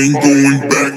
ain't going back.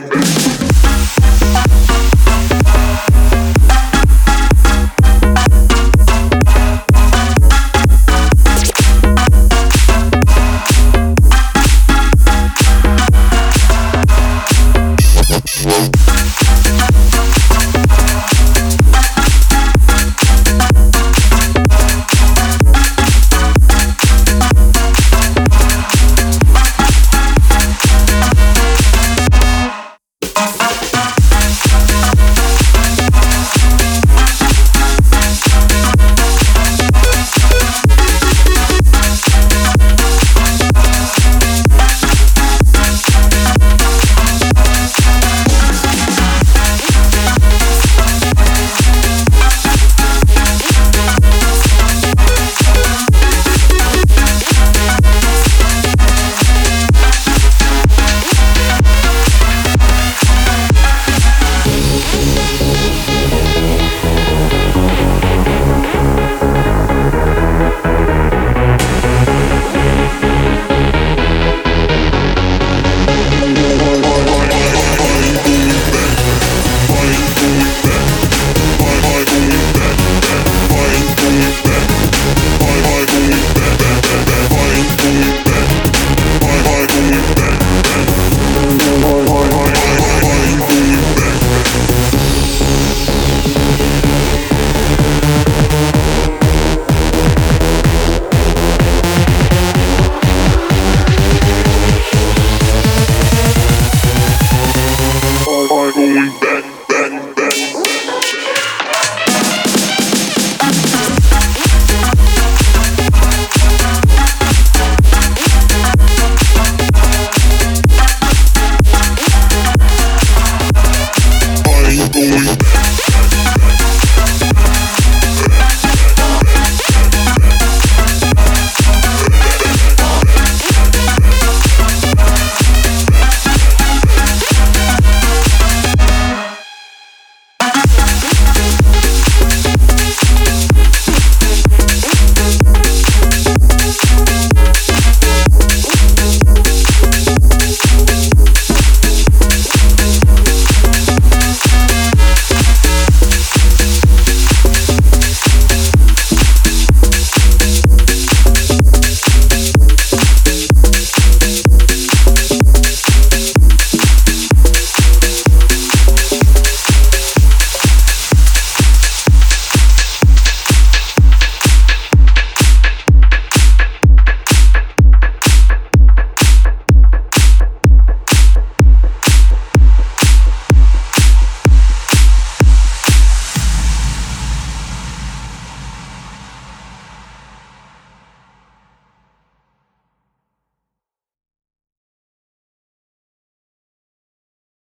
Back.